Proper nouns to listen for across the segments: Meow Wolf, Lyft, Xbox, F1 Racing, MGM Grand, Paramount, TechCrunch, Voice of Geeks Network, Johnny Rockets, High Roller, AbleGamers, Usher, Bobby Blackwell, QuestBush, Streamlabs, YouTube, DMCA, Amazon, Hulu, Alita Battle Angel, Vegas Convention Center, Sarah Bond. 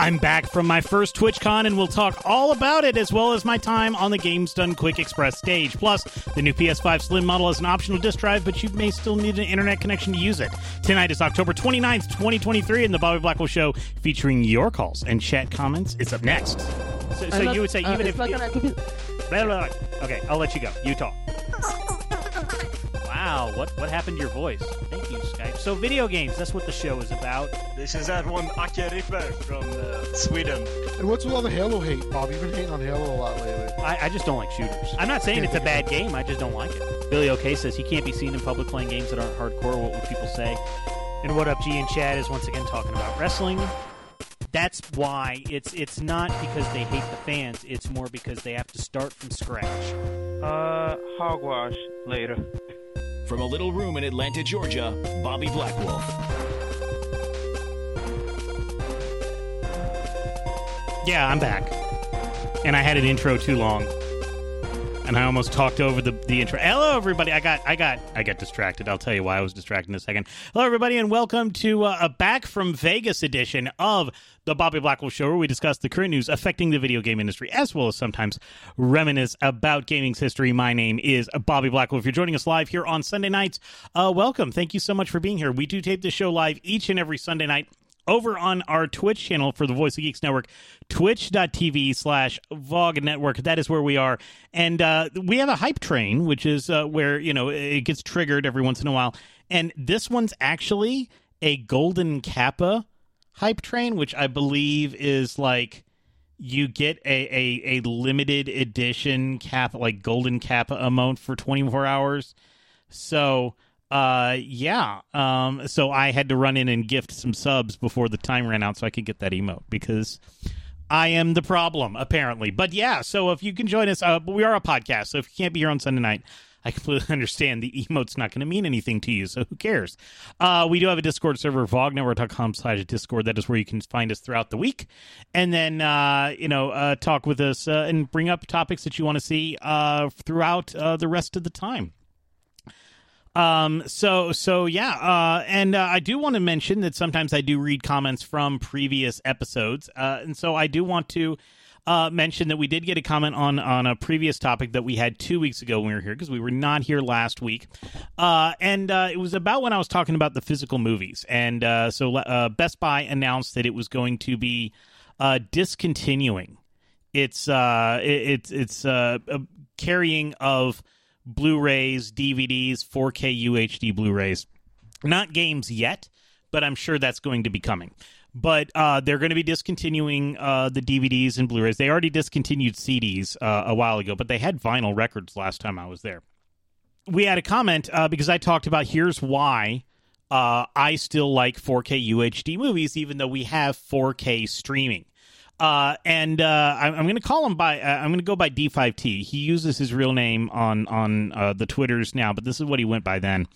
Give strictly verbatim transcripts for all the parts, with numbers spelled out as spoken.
I'm back from my first TwitchCon, and we'll talk all about it, as well as my time on the Games Done Quick Express stage. Plus, the new P S five Slim model has an optional disk drive, but you may still need an internet connection to use it. Tonight is October twenty-ninth, twenty twenty-three, and the Bobby Blackwell Show, featuring your calls and chat comments, is up next. So, so love, you would say, uh, even if... Like you, blah, blah, blah. Okay, I'll let you go. You talk. Wow, what, what happened to your voice? Thank you, Skype. So video games, that's what the show is about. This is that one Ake Ripper from uh, Sweden. And what's with all the Halo hate, Bob? You've been hating on Halo a lot lately. I, I just don't like shooters. I'm not saying it's a bad game, I just don't like it. Billy O'Kay says he can't be seen in public playing games that aren't hardcore. What would people say? And what up, G and Chad is once again talking about wrestling. That's why it's it's not because they hate the fans. It's more because they have to start from scratch. Uh, hogwash later. From a little room in Atlanta, Georgia, Bobby Blackwolf. Yeah, I'm back. And I had an intro too long. And I almost talked over the, the intro. Hello, everybody. I got I got, I got distracted. I'll tell you why I was distracted in a second. Hello, everybody, and welcome to uh, a Back from Vegas edition of the Bobby Blackwell Show, where we discuss the current news affecting the video game industry, as well as sometimes reminisce about gaming's history. My name is Bobby Blackwell. If you're joining us live here on Sunday nights, uh, welcome. Thank you so much for being here. We do tape this show live each and every Sunday night over on our Twitch channel for the Voice of Geeks Network, twitch dot t v slash Vogue Network. That is where we are. And uh, we have a hype train, which is uh, where, you know, it gets triggered every once in a while. And this one's actually a Golden Kappa hype train, which I believe is like you get a, a, a limited edition Kappa, like Golden Kappa amount for twenty-four hours. So... Uh, yeah. Um, so I had to run in and gift some subs before the time ran out so I could get that emote because I am the problem, apparently. But yeah, so if you can join us, uh, we are a podcast, so if you can't be here on Sunday night, I completely understand the emote's not going to mean anything to you, so who cares? Uh, we do have a Discord server, vogue network dot com slash Discord. That is where you can find us throughout the week. And then, uh, you know, uh, talk with us uh, and bring up topics that you want to see uh, throughout uh, the rest of the time. Um, so, so yeah, uh, and, uh, I do want to mention that sometimes I do read comments from previous episodes. Uh, and so I do want to, uh, mention that we did get a comment on, on a previous topic that we had two weeks ago when we were here, because we were not here last week. Uh, and, uh, it was about when I was talking about the physical movies. And, uh, so, uh, Best Buy announced that it was going to be, uh, discontinuing its, uh, it's, it's, uh, carrying of Blu-rays, D V Ds, four K U H D Blu-rays. Not games yet, but I'm sure that's going to be coming. But uh, they're going to be discontinuing uh, the D V Ds and Blu-rays. They already discontinued C Ds uh, a while ago, but they had vinyl records last time I was there. We had a comment uh, because I talked about here's why uh, I still like four K U H D movies, even though we have four K streaming. Uh, and uh, I'm, I'm going to call him by, uh, I'm going to go by D five T. He uses his real name on, on uh, the Twitters now, but this is what he went by then.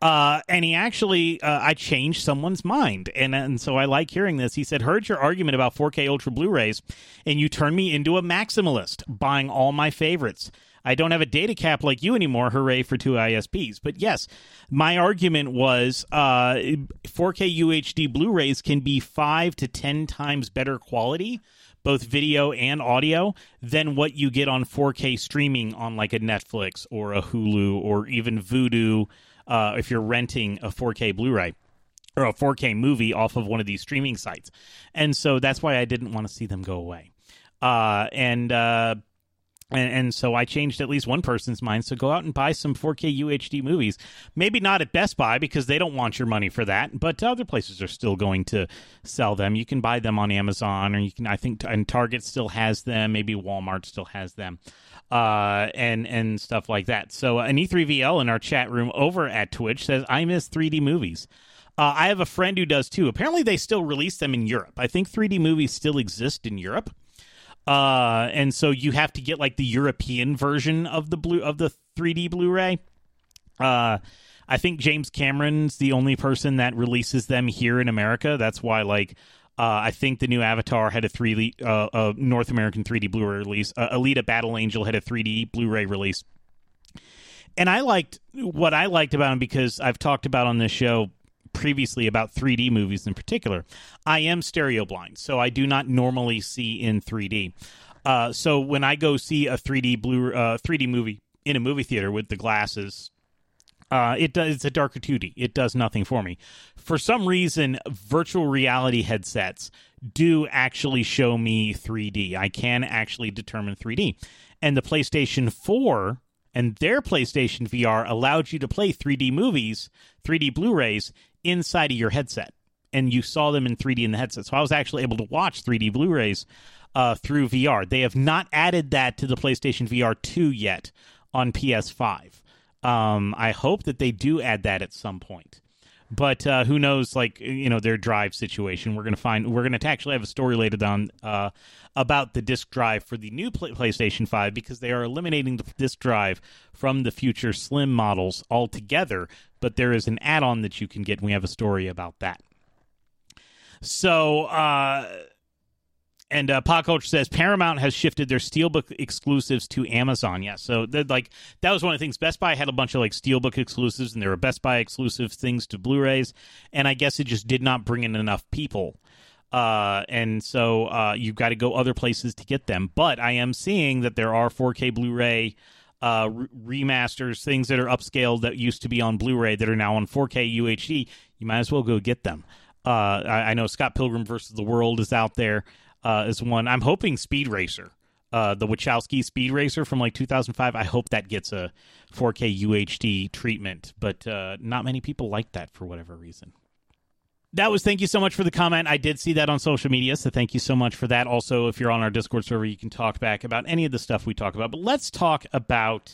Uh, and he actually, uh, I changed someone's mind. And, and so I like hearing this. He said, heard your argument about four K Ultra Blu-rays, and you turned me into a maximalist, buying all my favorites. I don't have a data cap like you anymore. Hooray for two I S Ps. But yes, my argument was uh, four K U H D Blu-rays can be five to ten times better quality, both video and audio, than what you get on four K streaming on like a Netflix or a Hulu or even Vudu uh, if you're renting a four K Blu-ray or a four K movie off of one of these streaming sites. And so that's why I didn't want to see them go away. Uh, and... Uh, And, and so I changed at least one person's mind. So go out and buy some four K U H D movies. Maybe not at Best Buy because they don't want your money for that. But other places are still going to sell them. You can buy them on Amazon, or you can, I think, and Target still has them. Maybe Walmart still has them, uh, and and stuff like that. So an E three V L in our chat room over at Twitch says, "I miss three D movies." Uh, I have a friend who does too. Apparently, they still release them in Europe. I think three D movies still exist in Europe. Uh, and so you have to get like the European version of the blue of the three D Blu-ray. Uh, I think James Cameron's the only person that releases them here in America. That's why, like, uh, I think the new Avatar had a three D uh, uh, North American three D Blu-ray release. Uh, Alita: Battle Angel had a three D Blu-ray release. And I liked what I liked about them because I've talked about on this show previously about three D movies in particular. I am stereo blind, so I do not normally see in three D. Uh, so when I go see a three D blue uh, three D movie in a movie theater with the glasses, uh, it does, it's a darker two D. It does nothing for me. For some reason, virtual reality headsets do actually show me three D. I can actually determine three D. And the PlayStation four and their PlayStation V R allowed you to play three D movies, three D Blu-rays inside of your headset. And you saw them in three D in the headset. So I was actually able to watch three D Blu-rays uh, through V R. They have not added that to the PlayStation V R two yet on P S five. Um, I hope that they do add that at some point. But uh, who knows, like, you know, their drive situation. We're going to find, we're going to actually have a story later on uh, about the disk drive for the new play- PlayStation five, because they are eliminating the disk drive from the future Slim models altogether. But there is an add-on that you can get, and we have a story about that. So, uh, and uh, Pop Culture says, Paramount has shifted their Steelbook exclusives to Amazon. Yeah, so like that was one of the things. Best Buy had a bunch of like Steelbook exclusives, and there were Best Buy exclusive things to Blu-rays, and I guess it just did not bring in enough people. Uh, and so uh, you've got to go other places to get them. But I am seeing that there are four K Blu-ray uh, re- remasters, things that are upscaled that used to be on Blu-ray that are now on four K U H D. You might as well go get them. Uh, I, I know Scott Pilgrim versus the World is out there uh, as one. I'm hoping Speed Racer, uh, the Wachowski Speed Racer from like two thousand five. I hope that gets a four K U H D treatment, but uh, not many people like that for whatever reason. That was, thank you so much for the comment. I did see that on social media, so thank you so much for that. Also, if you're on our Discord server, you can talk back about any of the stuff we talk about, but let's talk about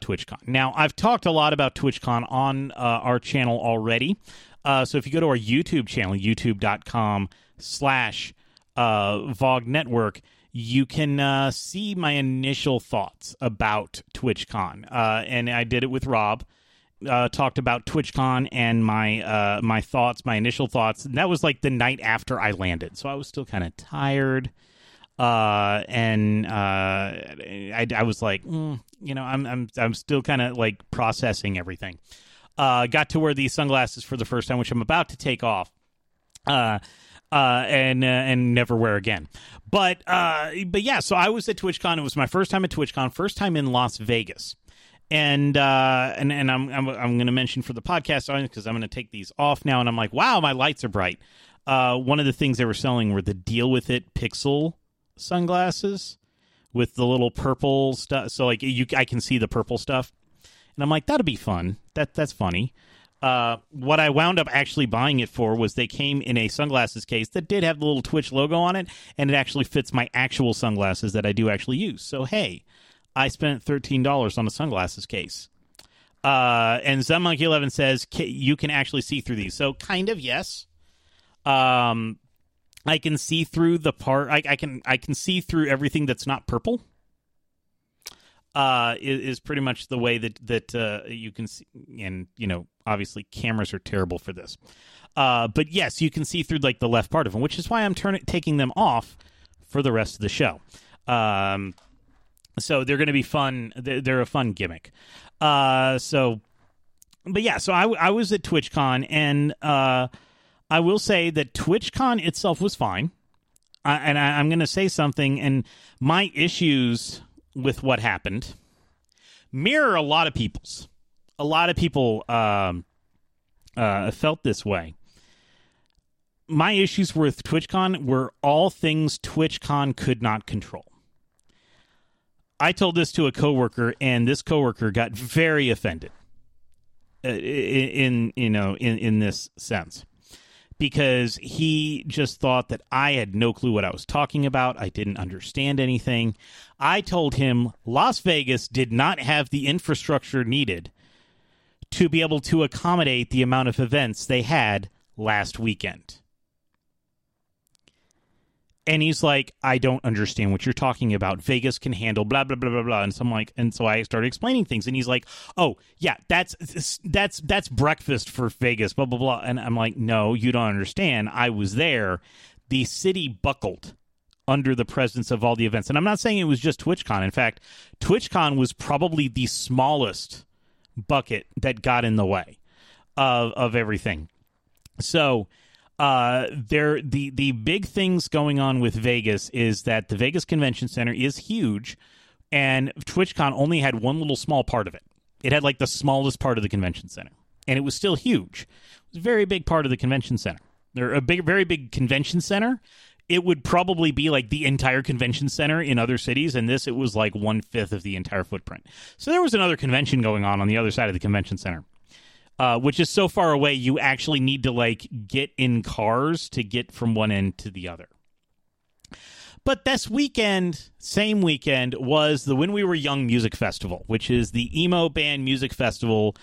TwitchCon. Now, I've talked a lot about TwitchCon on uh, our channel already. Uh, so if you go to our YouTube channel, youtube.com slash Vogue Network, you can uh, see my initial thoughts about TwitchCon. Uh, and I did it with Rob, uh, talked about TwitchCon and my uh, my thoughts, my initial thoughts. And that was like the night after I landed. So I was still kind of tired. Uh, and uh, I, I was like, mm, you know, I'm I'm I'm still kind of like processing everything. Uh, got to wear these sunglasses for the first time, which I'm about to take off, uh, uh, and uh, and never wear again. But uh, but yeah, so I was at TwitchCon. It was my first time at TwitchCon, first time in Las Vegas, and uh, and and I'm I'm, I'm going to mention for the podcast audience because I'm going to take these off now, and I'm like, wow, my lights are bright. Uh, one of the things they were selling were the Deal With It Pixel sunglasses with the little purple stuff. So like you, I can see the purple stuff. And I'm like, that'll be fun. That That's funny. Uh, what I wound up actually buying it for was they came in a sunglasses case that did have the little Twitch logo on it, and it actually fits my actual sunglasses that I do actually use. So, hey, I spent thirteen dollars on a sunglasses case. Uh, and Zen Monkey eleven says, you can actually see through these. So, kind of, yes. Um, I can see through the part. I, I can I can see through everything that's not purple. Uh, is, is pretty much the way that that uh, you can see, and you know, obviously cameras are terrible for this. Uh, but yes, you can see through like the left part of them, which is why I'm turning taking them off for the rest of the show. Um, so they're going to be fun. They're, they're a fun gimmick. Uh, so, but yeah, so I I was at TwitchCon, and uh, I will say that TwitchCon itself was fine. I, and I, I'm going to say something, and my issues with what happened mirror a lot of people's. A lot of people um, uh, felt this way. My issues with TwitchCon were all things TwitchCon could not control. I told this to a coworker, and this coworker got very offended uh, in you know in, in this sense, because he just thought that I had no clue what I was talking about. I didn't understand anything. I told him Las Vegas did not have the infrastructure needed to be able to accommodate the amount of events they had last weekend. And he's like, I don't understand what you're talking about. Vegas can handle blah, blah, blah, blah, blah. And so I'm like, and so I started explaining things. And he's like, oh, yeah, that's that's that's breakfast for Vegas, blah, blah, blah. And I'm like, no, you don't understand. I was there. The city buckled under the presence of all the events. And I'm not saying it was just TwitchCon. In fact, TwitchCon was probably the smallest bucket that got in the way of, of everything. So uh, there, the the big things going on with Vegas is that the Vegas Convention Center is huge, and TwitchCon only had one little small part of it. It had like the smallest part of the convention center, and it was still huge. It was a very big part of the convention center. They're a big, very big convention center. It would probably be like the entire convention center in other cities, and this, it was like one-fifth of the entire footprint. So there was another convention going on on the other side of the convention center, uh, which is so far away you actually need to, like, get in cars to get from one end to the other. But this weekend, same weekend, was the When We Were Young Music Festival, which is the emo band music festival.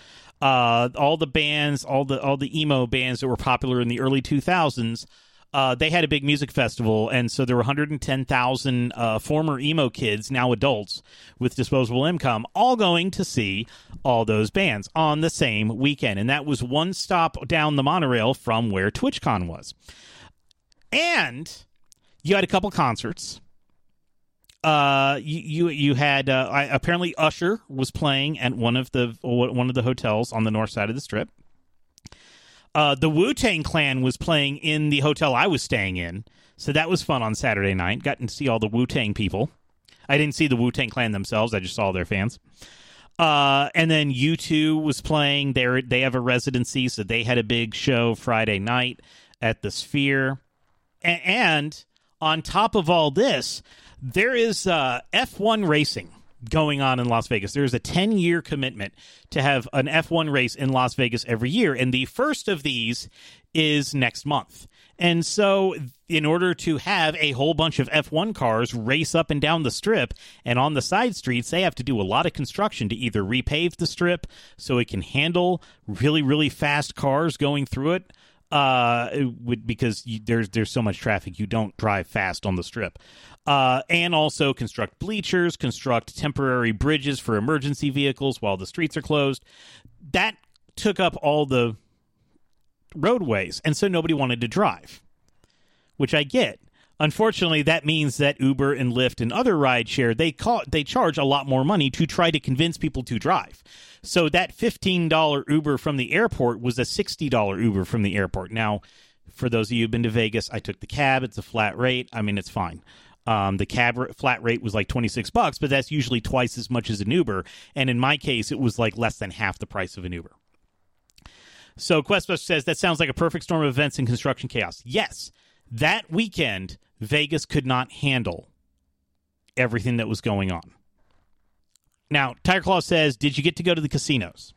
Uh, all the bands, all the all the emo bands that were popular in the early two thousands, Uh, they had a big music festival, and so there were one hundred ten thousand uh, former emo kids, now adults, with disposable income, all going to see all those bands on the same weekend. And that was one stop down the monorail from where TwitchCon was. And you had a couple concerts. Uh, you you, you had uh, I, apparently Usher was playing at one of the one of the hotels on the north side of the Strip. Uh, the Wu-Tang Clan was playing in the hotel I was staying in, so that was fun on Saturday night. Got to see all the Wu-Tang people. I didn't see the Wu-Tang Clan themselves. I just saw their fans. Uh, and then U two was playing. They're, they have a residency, so they had a big show Friday night at the Sphere. A- and on top of all this, there is uh, F one racing going on in Las Vegas. There is a ten-year commitment to have an F one race in Las Vegas every year, and the first of these is next month. And so in order to have a whole bunch of F one cars race up and down the Strip and on the side streets, they have to do a lot of construction to either repave the Strip so it can handle really, really fast cars going through it, uh, it would, because you, there's there's so much traffic, you don't drive fast on the Strip. Uh, and also construct bleachers, construct temporary bridges for emergency vehicles while the streets are closed. That took up all the roadways, and so nobody wanted to drive, which I get. Unfortunately, that means that Uber and Lyft and other rideshare, they call, they charge a lot more money to try to convince people to drive. So that fifteen dollars Uber from the airport was a sixty dollars Uber from the airport. Now, for those of you who've been to Vegas, I took the cab. It's a flat rate. I mean, it's fine. Um, the cab flat rate was like twenty-six bucks, but that's usually twice as much as an Uber. And in my case, it was like less than half the price of an Uber. So QuestBush says, that sounds like a perfect storm of events and construction chaos. Yes, that weekend, Vegas could not handle everything that was going on. Now, Tiger Claw says, did you get to go to the casinos?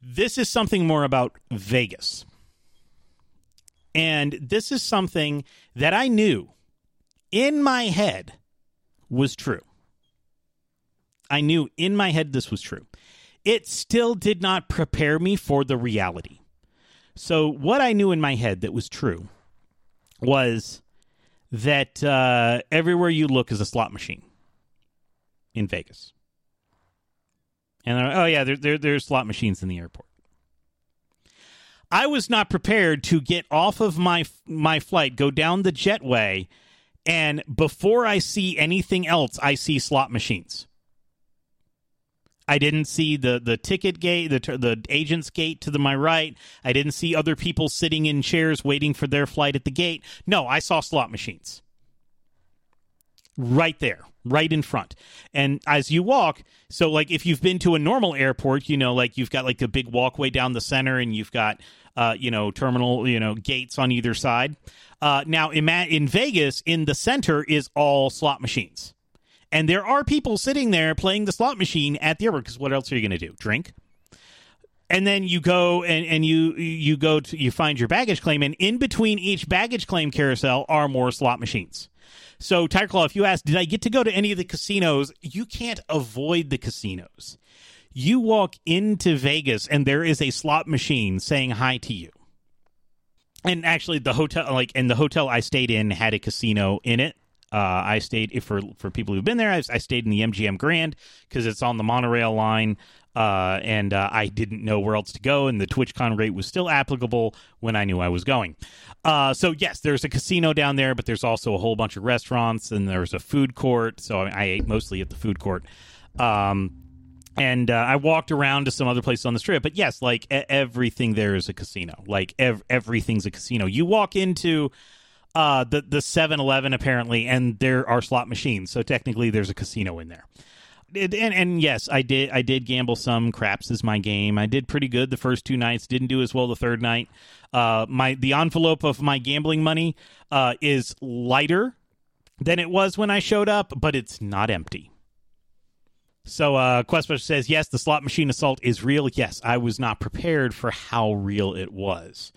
This is something more about Vegas. And this is something that I knew in my head was true. I knew in my head this was true. It still did not prepare me for the reality. So what I knew in my head that was true was that uh, everywhere you look is a slot machine in Vegas. And they're, oh, yeah, there, there, there's slot machines in the airport. I was not prepared to get off of my my flight, go down the jetway, and before I see anything else, I see slot machines. I didn't see the, the ticket gate, the the agent's gate to the, my right. I didn't see other people sitting in chairs waiting for their flight at the gate. No, I saw slot machines. Right there, right in front. And as you walk, so like if you've been to a normal airport, you know, like you've got like a big walkway down the center and you've got, uh, you know, terminal, you know, gates on either side. Uh, now in, in Vegas, in the center is all slot machines. And there are people sitting there playing the slot machine at the airport because what else are you going to do? Drink? And then you go and, and you you go to you find your baggage claim, and in between each baggage claim carousel are more slot machines. So, Tiger Claw, if you ask, did I get to go to any of the casinos? You can't avoid the casinos. You walk into Vegas, and there is a slot machine saying hi to you. And actually, the hotel, like, and the hotel I stayed in had a casino in it. Uh, I stayed for for people who've been there. I, I stayed in the M G M Grand because it's on the monorail line, uh, and uh, I didn't know where else to go. And the TwitchCon rate was still applicable when I knew I was going. Uh, so yes, there's a casino down there, but there's also a whole bunch of restaurants and there's a food court. So I, I ate mostly at the food court. Um, And uh, I walked around to some other places on the strip. But yes, like e- everything there is a casino. Like ev- everything's a casino. You walk into uh, the, the seven eleven apparently, and there are slot machines. So technically there's a casino in there. It, and, and yes, I did I did gamble some. Craps is my game. I did pretty good the first two nights. Didn't do as well the third night. Uh, my the envelope of my gambling money uh, is lighter than it was when I showed up, but it's not empty. So uh, QuestBush says, yes, the slot machine assault is real. Yes, I was not prepared for how real it was.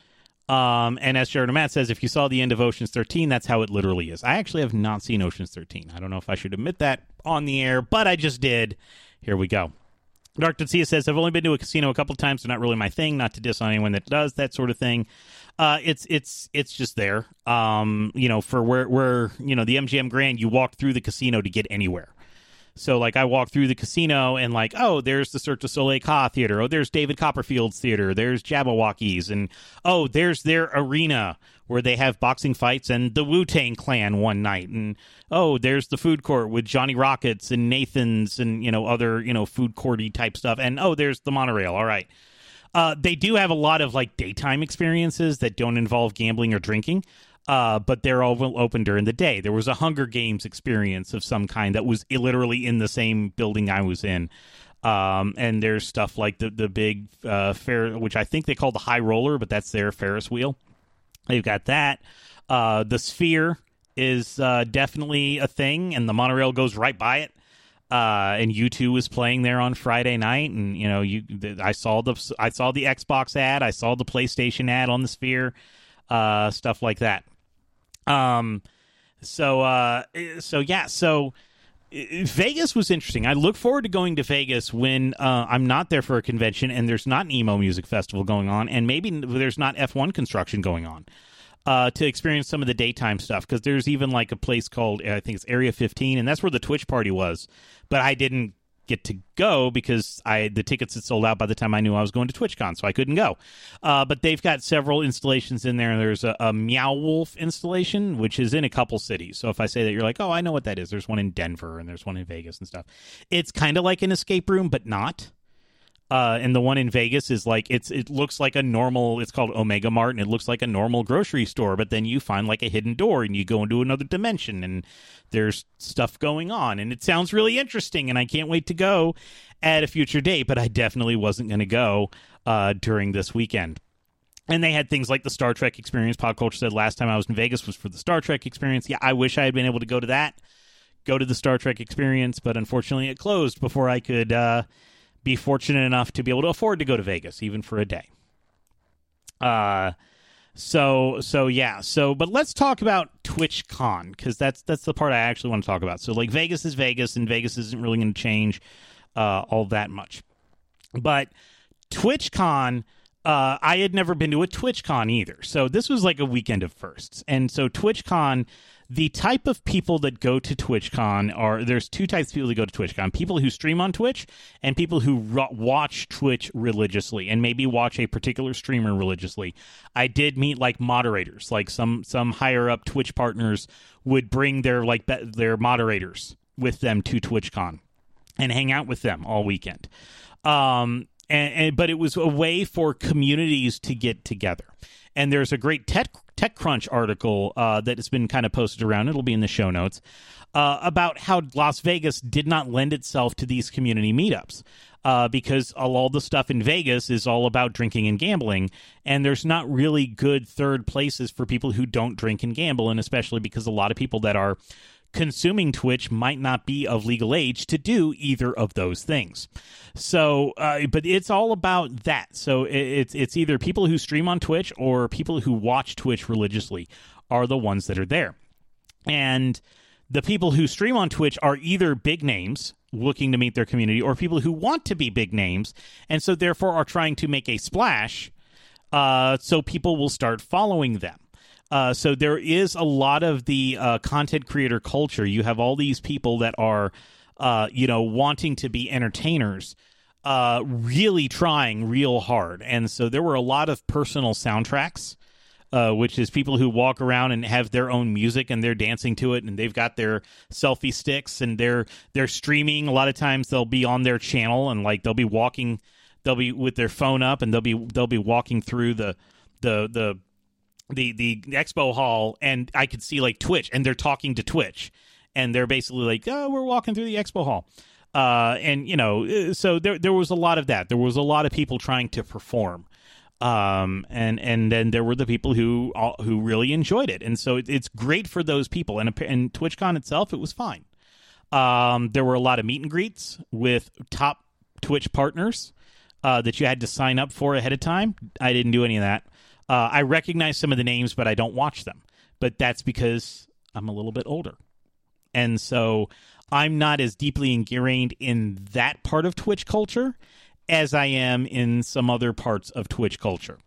Um, and as Jared Matt says, if you saw the end of Ocean's thirteen, that's how it literally is. I actually have not seen Ocean's thirteen. I don't know if I should admit that on the air, but I just did. Here we go. Dark Tatsia says, I've only been to a casino a couple of times. They're not really my thing. Not to diss on anyone that does that sort of thing. Uh, it's it's it's just there. Um, you know, for where where you know the M G M Grand, you walked through the casino to get anywhere. So, like, I walked through the casino and, like, oh, there's the Cirque du Soleil Ka Theater. Oh, there's David Copperfield's Theater. There's Jabberwockies. And, oh, there's their arena where they have boxing fights and the Wu-Tang Clan one night. And, oh, there's the food court with Johnny Rockets and Nathan's and, you know, other, you know, food court-y type stuff. And, oh, there's the monorail. All right. Uh, they do have a lot of, like, daytime experiences that don't involve gambling or drinking. Uh, but they're all open during the day. There was a Hunger Games experience of some kind that was literally in the same building I was in. Um, and there's stuff like the the big uh, fair, which I think they call the high roller, but that's their Ferris wheel. They've got that. Uh, the Sphere is uh, definitely a thing, and the monorail goes right by it. Uh, and U two was playing there on Friday night, and you know, you th- I saw the I saw the Xbox ad, I saw the PlayStation ad on the Sphere, uh, stuff like that. Um, so, uh, so yeah, so Vegas was interesting. I look forward to going to Vegas when, uh, I'm not there for a convention and there's not an emo music festival going on and maybe there's not F one construction going on, uh, to experience some of the daytime stuff. Cause there's even like a place called, I think it's Area fifteen, and that's where the Twitch party was, but I didn't get to go because I the tickets had sold out by the time I knew I was going to TwitchCon, so I couldn't go. Uh, but they've got several installations in there. There's a, a Meow Wolf installation, which is in a couple cities. So if I say that, you're like, oh, I know what that is. There's one in Denver, and there's one in Vegas and stuff. It's kind of like an escape room, but not. Uh, and the one in Vegas is like, it's it looks like a normal, it's called Omega Mart, and it looks like a normal grocery store, but then you find like a hidden door and you go into another dimension and there's stuff going on. And it sounds really interesting, and I can't wait to go at a future date, but I definitely wasn't going to go uh, during this weekend. And they had things like the Star Trek experience. Pop Culture said last time I was in Vegas was for the Star Trek experience. Yeah, I wish I had been able to go to that, go to the Star Trek experience, but unfortunately it closed before I could... Uh, be fortunate enough to be able to afford to go to Vegas, even for a day. Uh, so, so yeah. So, but let's talk about TwitchCon, because that's that's the part I actually want to talk about. So, like, Vegas is Vegas, and Vegas isn't really going to change uh, all that much. But TwitchCon, uh, I had never been to a TwitchCon either. So this was like a weekend of firsts. And so TwitchCon... The type of people that go to TwitchCon are, there's two types of people that go to TwitchCon. People who stream on Twitch and people who ro- watch Twitch religiously and maybe watch a particular streamer religiously. I did meet, like, moderators. Like, some some higher-up Twitch partners would bring their, like, be- their moderators with them to TwitchCon and hang out with them all weekend. Um, and, and but it was a way for communities to get together. And there's a great tech TechCrunch article uh, that has been kind of posted around. It'll be in the show notes uh, about how Las Vegas did not lend itself to these community meetups uh, because all the stuff in Vegas is all about drinking and gambling, and there's not really good third places for people who don't drink and gamble, and especially because a lot of people that are consuming Twitch might not be of legal age to do either of those things. So, uh, but it's all about that. So it, it's it's either people who stream on Twitch or people who watch Twitch religiously are the ones that are there. And the people who stream on Twitch are either big names looking to meet their community or people who want to be big names and so therefore are trying to make a splash uh, so people will start following them. Uh, so there is a lot of the uh, content creator culture. You have all these people that are, uh, you know, wanting to be entertainers, uh, really trying real hard. And so there were a lot of personal soundtracks uh, which is people who walk around and have their own music and they're dancing to it, and they've got their selfie sticks and they're they're streaming. A lot of times they'll be on their channel and like they'll be walking, they'll be with their phone up and they'll be they'll be walking through the the the the the expo hall, and I could see like Twitch, and they're talking to Twitch, and they're basically like, oh, we're walking through the expo hall. Uh, and, you know, so there there was a lot of that. There was a lot of people trying to perform. Um, and, and then there were the people who who really enjoyed it. And so it, it's great for those people. And, and TwitchCon itself, it was fine. Um, there were a lot of meet and greets with top Twitch partners uh, that you had to sign up for ahead of time. I didn't do any of that. Uh, I recognize some of the names, but I don't watch them. But that's because I'm a little bit older. And so I'm not as deeply ingrained in that part of Twitch culture as I am in some other parts of Twitch culture.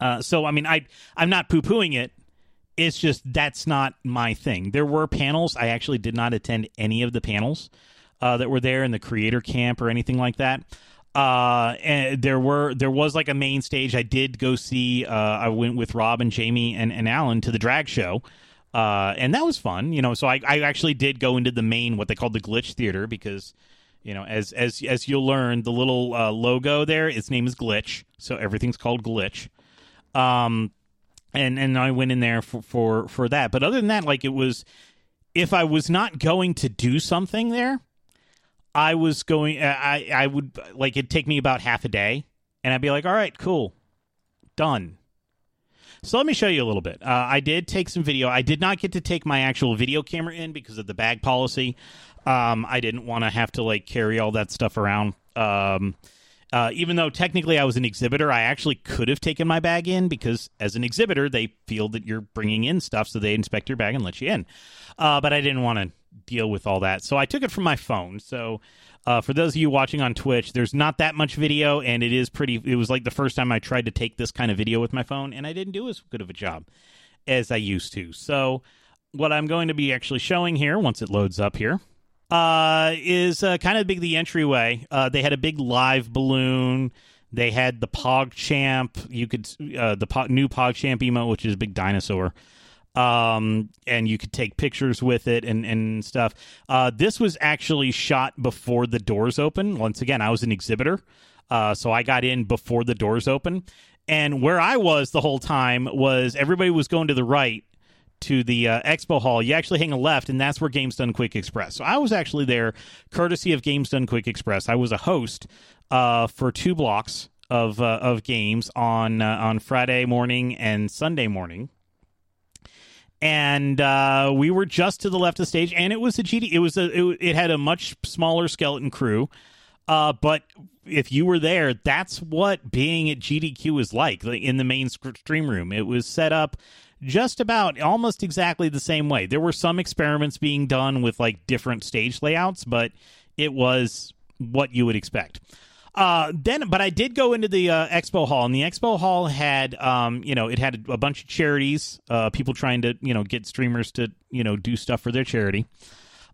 Uh, so, I mean, I, I'm not poo-pooing it. It's just that's not my thing. There were panels. I actually did not attend any of the panels uh, that were there in the creator camp or anything like that. Uh, and there were there was like a main stage. I did go see, uh, I went with Rob and Jamie and, and Alan to the drag show. Uh, and that was fun, you know, so I, I actually did go into the main, what they called the Glitch Theater, because, you know, as as as you'll learn, the little uh, logo there, its name is Glitch, so everything's called Glitch. Um, and, and I went in there for, for, for that. But other than that, like, it was, if I was not going to do something there, I was going, I, I would, like, it'd take me about half a day, and I'd be like, all right, cool, done. So let me show you a little bit. Uh, I did take some video. I did not get to take my actual video camera in because of the bag policy. Um, I didn't want to have to, like, carry all that stuff around. Um, uh, even though technically I was an exhibitor, I actually could have taken my bag in because as an exhibitor, they feel that you're bringing in stuff, so they inspect your bag and let you in. Uh, but I didn't want to deal with all that. So I took it from my phone. So uh, for those of you watching on Twitch, there's not that much video, and it is pretty, it was like the first time I tried to take this kind of video with my phone, and I didn't do as good of a job as I used to. So what I'm going to be actually showing here, once it loads up here, uh, is uh, kind of big the entryway. Uh, they had a big live balloon. They had the PogChamp. You could, uh, the po- new PogChamp emote, which is a big dinosaur. Um, and you could take pictures with it and, and stuff. Uh, this was actually shot before the doors open. Once again, I was an exhibitor. Uh, so I got in before the doors open, and where I was the whole time was everybody was going to the right to the, uh, expo hall. You actually hang a left, and that's where Games Done Quick Express. So I was actually there courtesy of Games Done Quick Express. I was a host, uh, for two blocks of, uh, of games on, uh, on Friday morning and Sunday morning. And uh, we were just to the left of the stage, and it was a G D. It was a. It, it had a much smaller skeleton crew, uh, but if you were there, that's what being at G D Q is like in the main stream room. It was set up just about almost exactly the same way. There were some experiments being done with like different stage layouts, but it was what you would expect. Uh, then, but I did go into the uh, expo hall, and the expo hall had, um, you know, it had a, a bunch of charities, uh, people trying to, you know, get streamers to, you know, do stuff for their charity.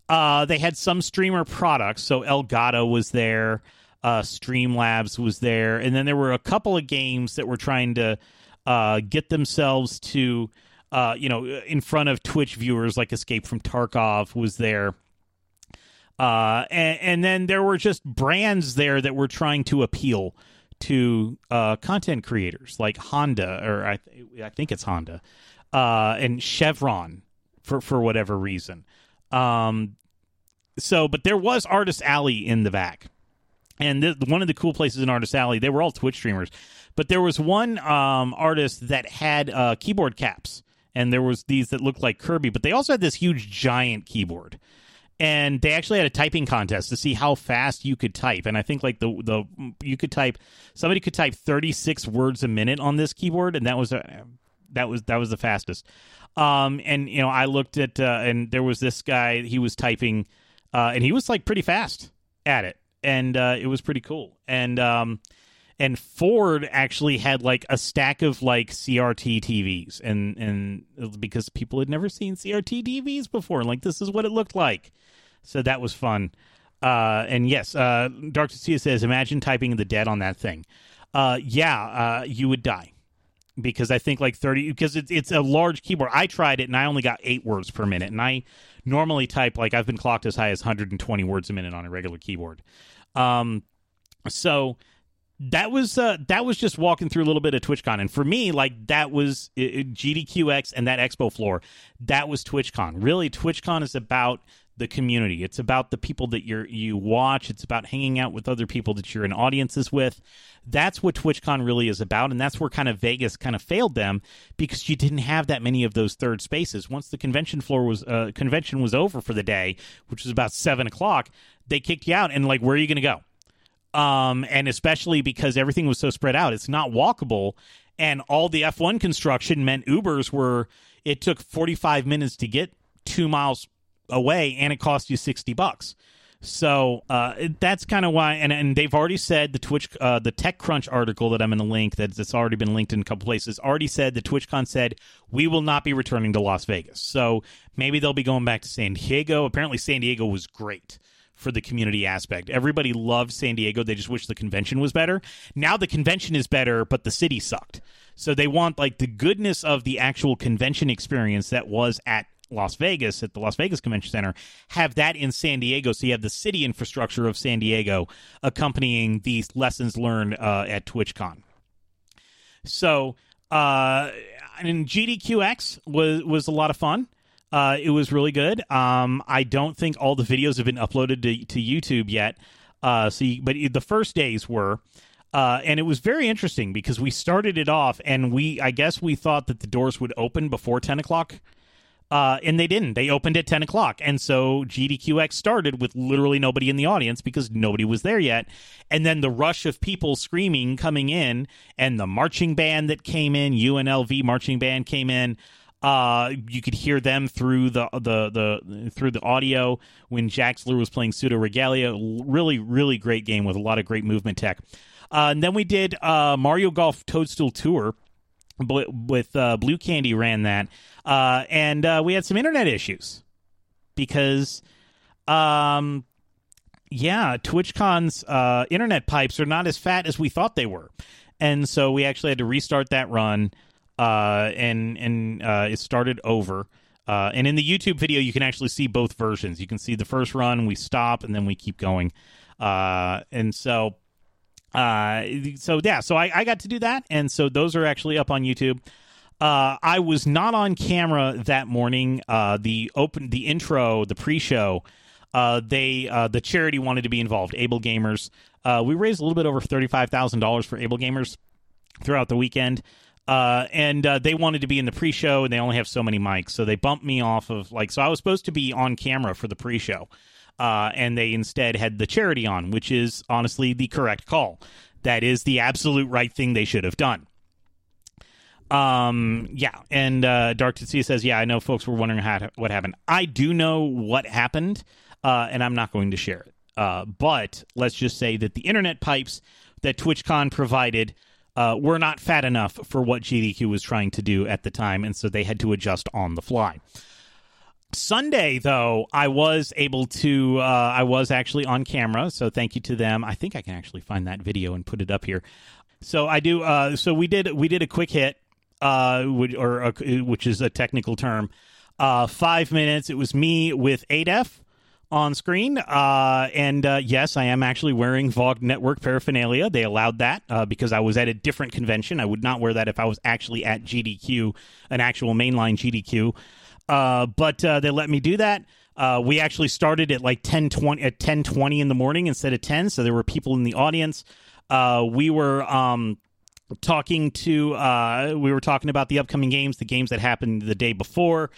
Uh, they had some streamer products, so Elgato was there, uh, Streamlabs was there, and then there were a couple of games that were trying to uh, get themselves to, uh, you know, in front of Twitch viewers, like Escape from Tarkov was there. Uh, and, and then there were just brands there that were trying to appeal to uh, content creators like Honda, or I, th- I think it's Honda, uh, and Chevron for, for whatever reason. Um, so, but there was Artist Alley in the back. And th- one of the cool places in Artist Alley, they were all Twitch streamers, but there was one um, artist that had uh, keyboard caps, and there was these that looked like Kirby, but they also had this huge giant keyboard. And they actually had a typing contest to see how fast you could type. And I think like the the you could type somebody could type thirty-six words a minute on this keyboard, and that was a, that was that was the fastest. Um, and you know I looked at uh, and there was this guy, he was typing, uh, and he was like pretty fast at it, and uh, it was pretty cool. And um, and Ford actually had like a stack of like C R T T Vs, and and because people had never seen C R T T Vs before, and like this is what it looked like. So that was fun. Uh, and yes, uh, Dark Tucia says, imagine typing the dead on that thing. Uh, yeah, uh, you would die. because I think like thirty, because it's it's a large keyboard. I tried it and I only got eight words per minute, and I normally type, like, I've been clocked as high as one hundred twenty words a minute on a regular keyboard. Um, so that was uh, that was just walking through a little bit of TwitchCon, and for me, like, that was it, it, G D Q X and that expo floor. That was TwitchCon. Really, TwitchCon is about the community. It's about the people that you you watch. It's about hanging out with other people that you're in audiences with. That's what TwitchCon really is about, and that's where kind of Vegas kind of failed them, because you didn't have that many of those third spaces. Once the convention floor was uh, convention was over for the day, which was about seven o'clock, they kicked you out, and like, where are you going to go? Um, and especially because everything was so spread out, it's not walkable, and all the F one construction meant Ubers were. It took forty-five minutes to get two miles. Away, and it cost you sixty bucks. So uh that's kind of why, and, and they've already said the Twitch uh the TechCrunch article that I'm going to link, that that's already been linked in a couple places, already said that TwitchCon said we will not be returning to Las Vegas. So maybe they'll be going back to San Diego. Apparently San Diego was great for the community aspect. Everybody loved San Diego. They just wish the convention was better. Now the convention is better, but the city sucked. So they want like the goodness of the actual convention experience that was at Las Vegas, at the Las Vegas Convention Center, have that in San Diego. So you have the city infrastructure of San Diego accompanying these lessons learned uh, at TwitchCon. So, uh, I mean, G D Q X was, was a lot of fun. Uh, it was really good. Um, I don't think all the videos have been uploaded to, to YouTube yet. Uh, so, you, but the first days were. Uh, and it was very interesting because we started it off, and we, I guess we thought that the doors would open before ten o'clock. Uh, and they didn't. They opened at ten o'clock. And so G D Q X started with literally nobody in the audience because nobody was there yet. And then the rush of people screaming coming in, and the marching band that came in, U N L V marching band came in. Uh, you could hear them through the, the, the, through the audio when Jax Lure was playing Pseudo Regalia. Really, really great game with a lot of great movement tech. Uh, and then we did uh, Mario Golf Toadstool Tour. With uh, Blue Candy ran that, uh, and uh, we had some internet issues because, um, yeah, TwitchCon's uh, internet pipes are not as fat as we thought they were, and so we actually had to restart that run, uh, and and uh, it started over. Uh, and in the YouTube video, you can actually see both versions. You can see the first run, we stop, and then we keep going, uh, and so. Uh, so yeah, so I, I got to do that, and so those are actually up on YouTube. Uh, I was not on camera that morning. Uh, the open, the intro, the pre-show. Uh, they, uh, the charity wanted to be involved. Able Gamers. Uh, we raised a little bit over thirty-five thousand dollars for Able Gamers throughout the weekend, uh, and uh, they wanted to be in the pre-show, and they only have so many mics, so they bumped me off of like. So I was supposed to be on camera for the pre-show. Uh, and they instead had the charity on, which is honestly the correct call. That is the absolute right thing they should have done. Um, yeah, and uh, Dark Tatsia says, yeah, I know folks were wondering how to, what happened. I do know what happened, uh, and I'm not going to share it. Uh, but let's just say that the internet pipes that TwitchCon provided uh, were not fat enough for what G D Q was trying to do at the time, and so they had to adjust on the fly. Sunday, though, I was able to, uh, I was actually on camera, so thank you to them. I think I can actually find that video and put it up here. So I do, uh, so we did, we did a quick hit, uh, which, or a, which is a technical term, uh, five minutes. It was me with eight F on screen, uh, and uh, yes, I am actually wearing Vogue Network paraphernalia. They allowed that uh, because I was at a different convention. I would not wear that if I was actually at G D Q, an actual mainline G D Q. Uh, but uh, they let me do that. Uh, we actually started at like ten twenty at ten twenty in the morning instead of ten, so there were people in the audience. Uh, we were um, talking to uh, we were talking about the upcoming games, the games that happened the day before.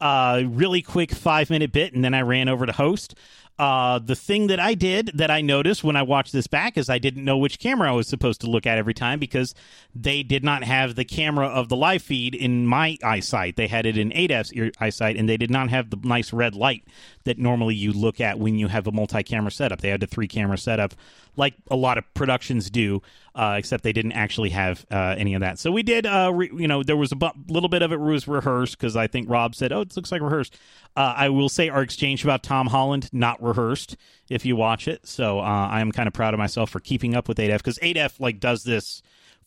Uh, really quick five minute bit, and then I ran over to host. Uh, the thing that I did that I noticed when I watched this back is I didn't know which camera I was supposed to look at every time because they did not have the camera of the live feed in my eyesight. They had it in eight F's eyesight, and they did not have the nice red light that normally you look at when you have a multi-camera setup. They had a three-camera setup like a lot of productions do, uh, except they didn't actually have uh, any of that. So we did, uh, re- you know, there was a bu- little bit of it was rehearsed because I think Rob said, oh, it looks like rehearsed. Uh, I will say our exchange about Tom Holland, not rehearsed if you watch it. So uh, I am kind of proud of myself for keeping up with eight F because eight F like does this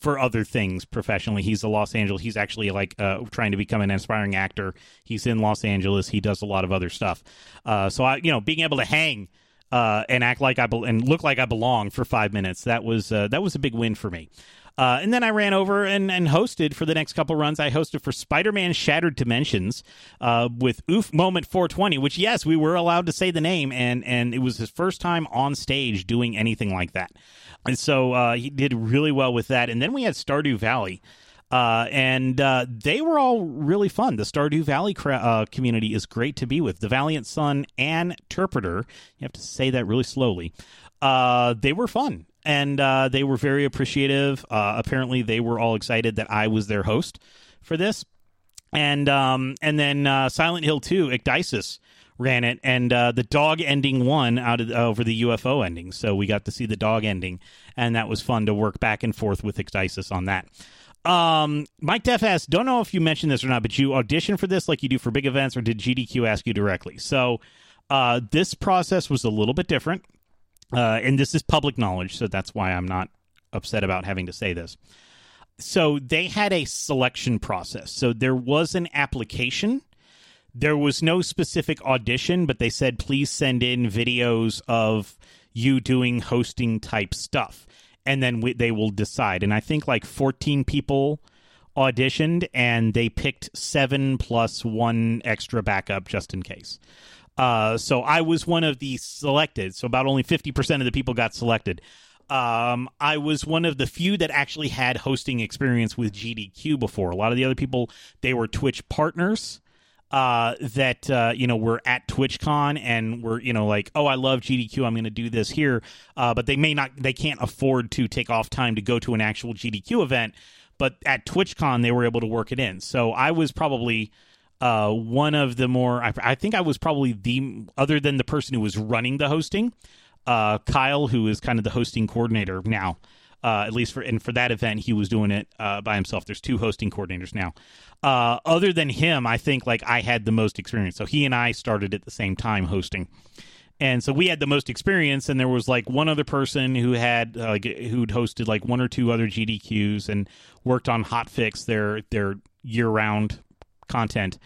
for other things professionally. He's in Los Angeles. He's actually like uh, trying to become an aspiring actor. He's in Los Angeles. He does a lot of other stuff. Uh, so, I, you know, being able to hang uh, and act like I be- and look like I belong for five minutes, that was uh, that was a big win for me. Uh, and then I ran over and, and hosted for the next couple runs. I hosted for Spider-Man Shattered Dimensions uh, with Oof Moment four twenty, which, yes, we were allowed to say the name, and, and it was his first time on stage doing anything like that. And so uh, he did really well with that. And then we had Stardew Valley, uh, and uh, they were all really fun. The Stardew Valley cra- uh, community is great to be with. The Valiant Sun and Turpiter, you have to say that really slowly, uh, they were fun. And uh, they were very appreciative. Uh, apparently, they were all excited that I was their host for this. And um, and then uh, Silent Hill two, Ecdysis ran it, and uh, the dog ending won out of, uh, over the U F O ending. So we got to see the dog ending, and that was fun to work back and forth with Ecdysis on that. Um, Mike Def asked, don't know if you mentioned this or not, but you auditioned for this like you do for big events, or did G D Q ask you directly? So uh, this process was a little bit different. Uh, and this is public knowledge, so that's why I'm not upset about having to say this. So they had a selection process. So there was an application. There was no specific audition, but they said, please send in videos of you doing hosting type stuff. And then we, they will decide. And I think like fourteen people auditioned, and they picked seven plus one extra backup just in case. Uh, so I was one of the selected. So about only fifty percent of the people got selected. Um, I was one of the few that actually had hosting experience with G D Q before. A lot of the other people, they were Twitch partners uh, that, uh, you know, were at TwitchCon and were, you know, like, oh, I love G D Q. I'm going to do this here. Uh, but they may not, they can't afford to take off time to go to an actual G D Q event. But at TwitchCon, they were able to work it in. So I was probably... Uh, one of the more, I, I think I was probably the, other than the person who was running the hosting, uh, Kyle, who is kind of the hosting coordinator now, uh, at least for, and for that event, he was doing it uh, by himself. There's two hosting coordinators now. Uh, other than him, I think like I had the most experience. So he and I started at the same time hosting. And so we had the most experience, and there was like one other person who had uh, who'd hosted like one or two other G D Qs and worked on hotfix, their, their year-round content,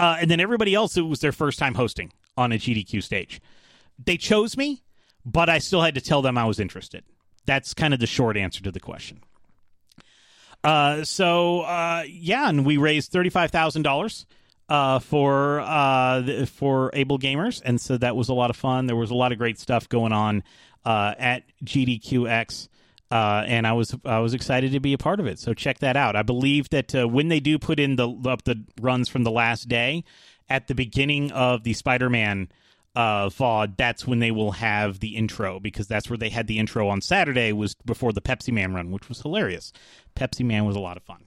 uh, and then everybody else, it was their first time hosting on a G D Q stage. They chose me, but I still had to tell them I was interested. That's kind of the short answer to the question. Uh, so uh, yeah, and we raised thirty-five thousand dollars uh, for uh, the, for Able Gamers, and so that was a lot of fun. There was a lot of great stuff going on uh, at G D Q X. Uh, and I was I was excited to be a part of it. So check that out. I believe that uh, when they do put in the up the runs from the last day, at the beginning of the Spider-Man uh, V O D, that's when they will have the intro, because that's where they had the intro on Saturday, was before the Pepsi Man run, which was hilarious. Pepsi Man was a lot of fun.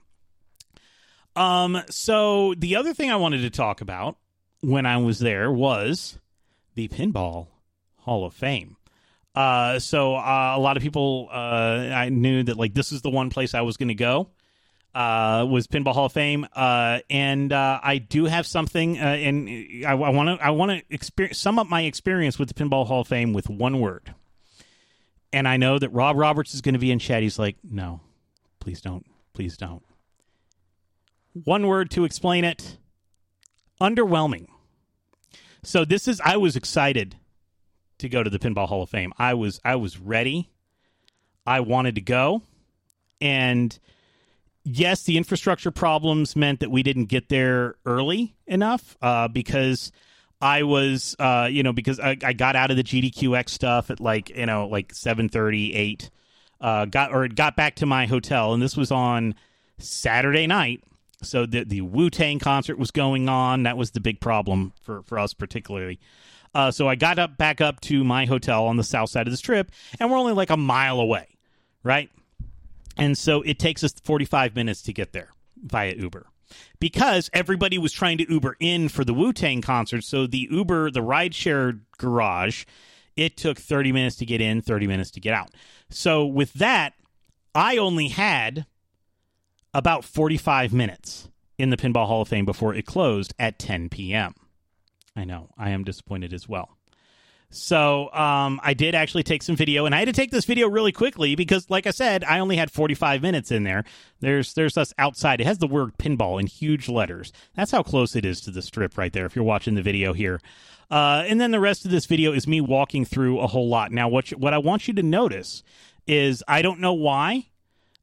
Um, so the other thing I wanted to talk about when I was there was the Pinball Hall of Fame. Uh, so, uh, a lot of people, uh, I knew that like, this is the one place I was going to go, uh, was Pinball Hall of Fame. Uh, and, uh, I do have something, uh, and I want to, I want to experience, sum up my experience with the Pinball Hall of Fame with one word. And I know that Rob Roberts is going to be in chat. He's like, no, please don't, please don't. One word to explain it. Underwhelming. So this is, I was excited to go to the Pinball Hall of Fame. I was I was ready. I wanted to go. And yes, the infrastructure problems meant that we didn't get there early enough uh, because I was, uh, you know, because I, I got out of the G D Q X stuff at like, you know, like seven thirty, eight, uh, got, or got back to my hotel. And this was on Saturday night. So the, the Wu-Tang concert was going on. That was the big problem for, for us particularly. Uh, so I got up back up to my hotel on the south side of this trip, and we're only like a mile away, right? And so it takes us forty-five minutes to get there via Uber, because everybody was trying to Uber in for the Wu-Tang concert. So the Uber, the rideshare garage, it took thirty minutes to get in, thirty minutes to get out. So with that, I only had about forty-five minutes in the Pinball Hall of Fame before it closed at ten p.m. I know. I am disappointed as well. So um, I did actually take some video, and I had to take this video really quickly because, like I said, I only had forty-five minutes in there. There's there's us outside. It has the word pinball in huge letters. That's how close it is to the strip right there if you're watching the video here. Uh, and then the rest of this video is me walking through a whole lot. Now, what you, what I want you to notice is I don't know why,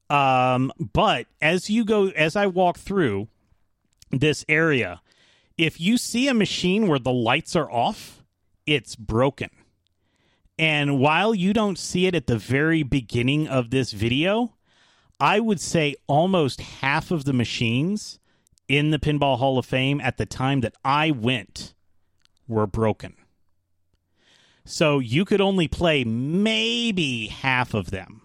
um, but as you go, as I walk through this area, if you see a machine where the lights are off, it's broken. And while you don't see it at the very beginning of this video, I would say almost half of the machines in the Pinball Hall of Fame at the time that I went were broken. So you could only play maybe half of them.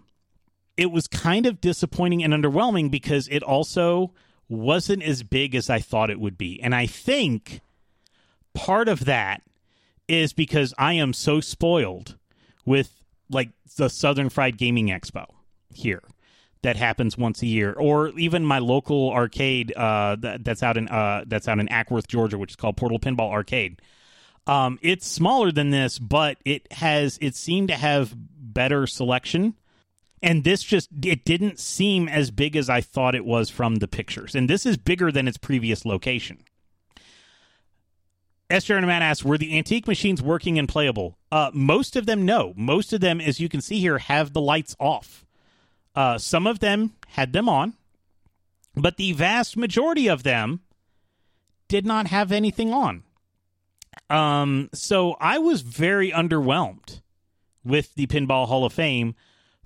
It was kind of disappointing and underwhelming because it also wasn't as big as I thought it would be. And I think part of that is because I am so spoiled with, like, the Southern Fried Gaming Expo here that happens once a year, or even my local arcade uh, that, that's out in uh, that's out in Ackworth, Georgia, which is called Portal Pinball Arcade. Um, it's smaller than this, but it has it seemed to have better selection, and this just it didn't seem as big as I thought it was from the pictures, and this is bigger than its previous location. S J R and Matt asks, were the antique machines working and playable? Uh, most of them, no. Most of them, as you can see here, have the lights off. Uh, some of them had them on, but the vast majority of them did not have anything on. Um, so I was very underwhelmed with the Pinball Hall of Fame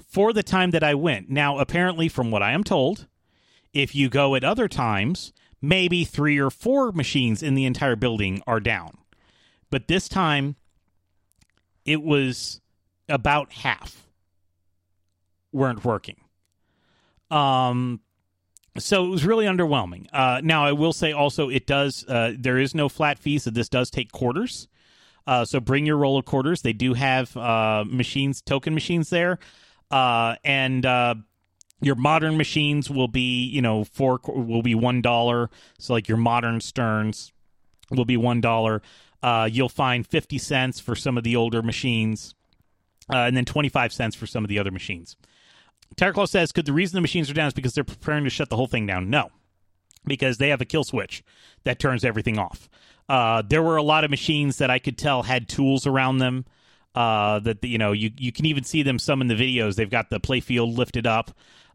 for the time that I went. Now, apparently, from what I am told, if you go at other times, maybe three or four machines in the entire building are down. But this time, it was about half weren't working. Um, so it was really underwhelming. Uh, now, I will say also, it does. Uh, there is no flat fee, so this does take quarters. Uh, so bring your roll of quarters. They do have uh, machines, token machines there. Uh, and... Uh, Your modern machines will be, you know, four will be one dollar. So, like your modern Sterns will be one dollar. Uh, you'll find fifty cents for some of the older machines, uh, and then twenty-five cents for some of the other machines. Tiger Claw says, "Could the reason the machines are down is because they're preparing to shut the whole thing down?" No, because they have a kill switch that turns everything off. Uh, there were a lot of machines that I could tell had tools around them. Uh, that the, you know, you you can even see them some in the videos. They've got the playfield lifted up.